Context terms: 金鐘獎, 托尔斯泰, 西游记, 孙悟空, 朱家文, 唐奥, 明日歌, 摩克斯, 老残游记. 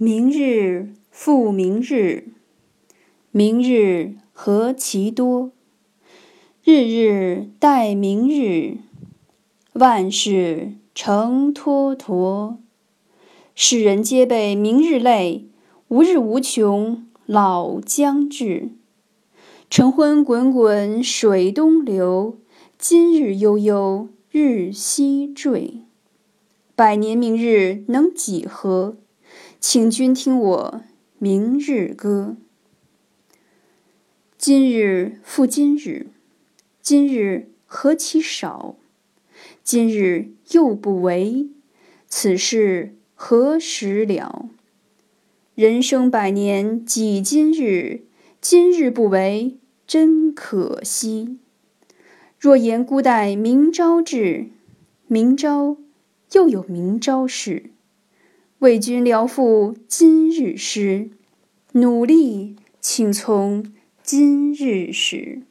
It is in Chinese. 明日复明日，明日何其多，日日待明日，万事成蹉跎。世人皆被明日累，无日无穷老将至。晨昏滚滚水东流，今日悠悠日西坠。百年明日能几何？请君听我明日歌。今日复今日，今日何其少，今日又不为，此事何时了？人生百年几今日，今日不为真可惜。若言孤待明朝至，明朝又有明朝事。为君聊赋今日诗，努力请从今日始。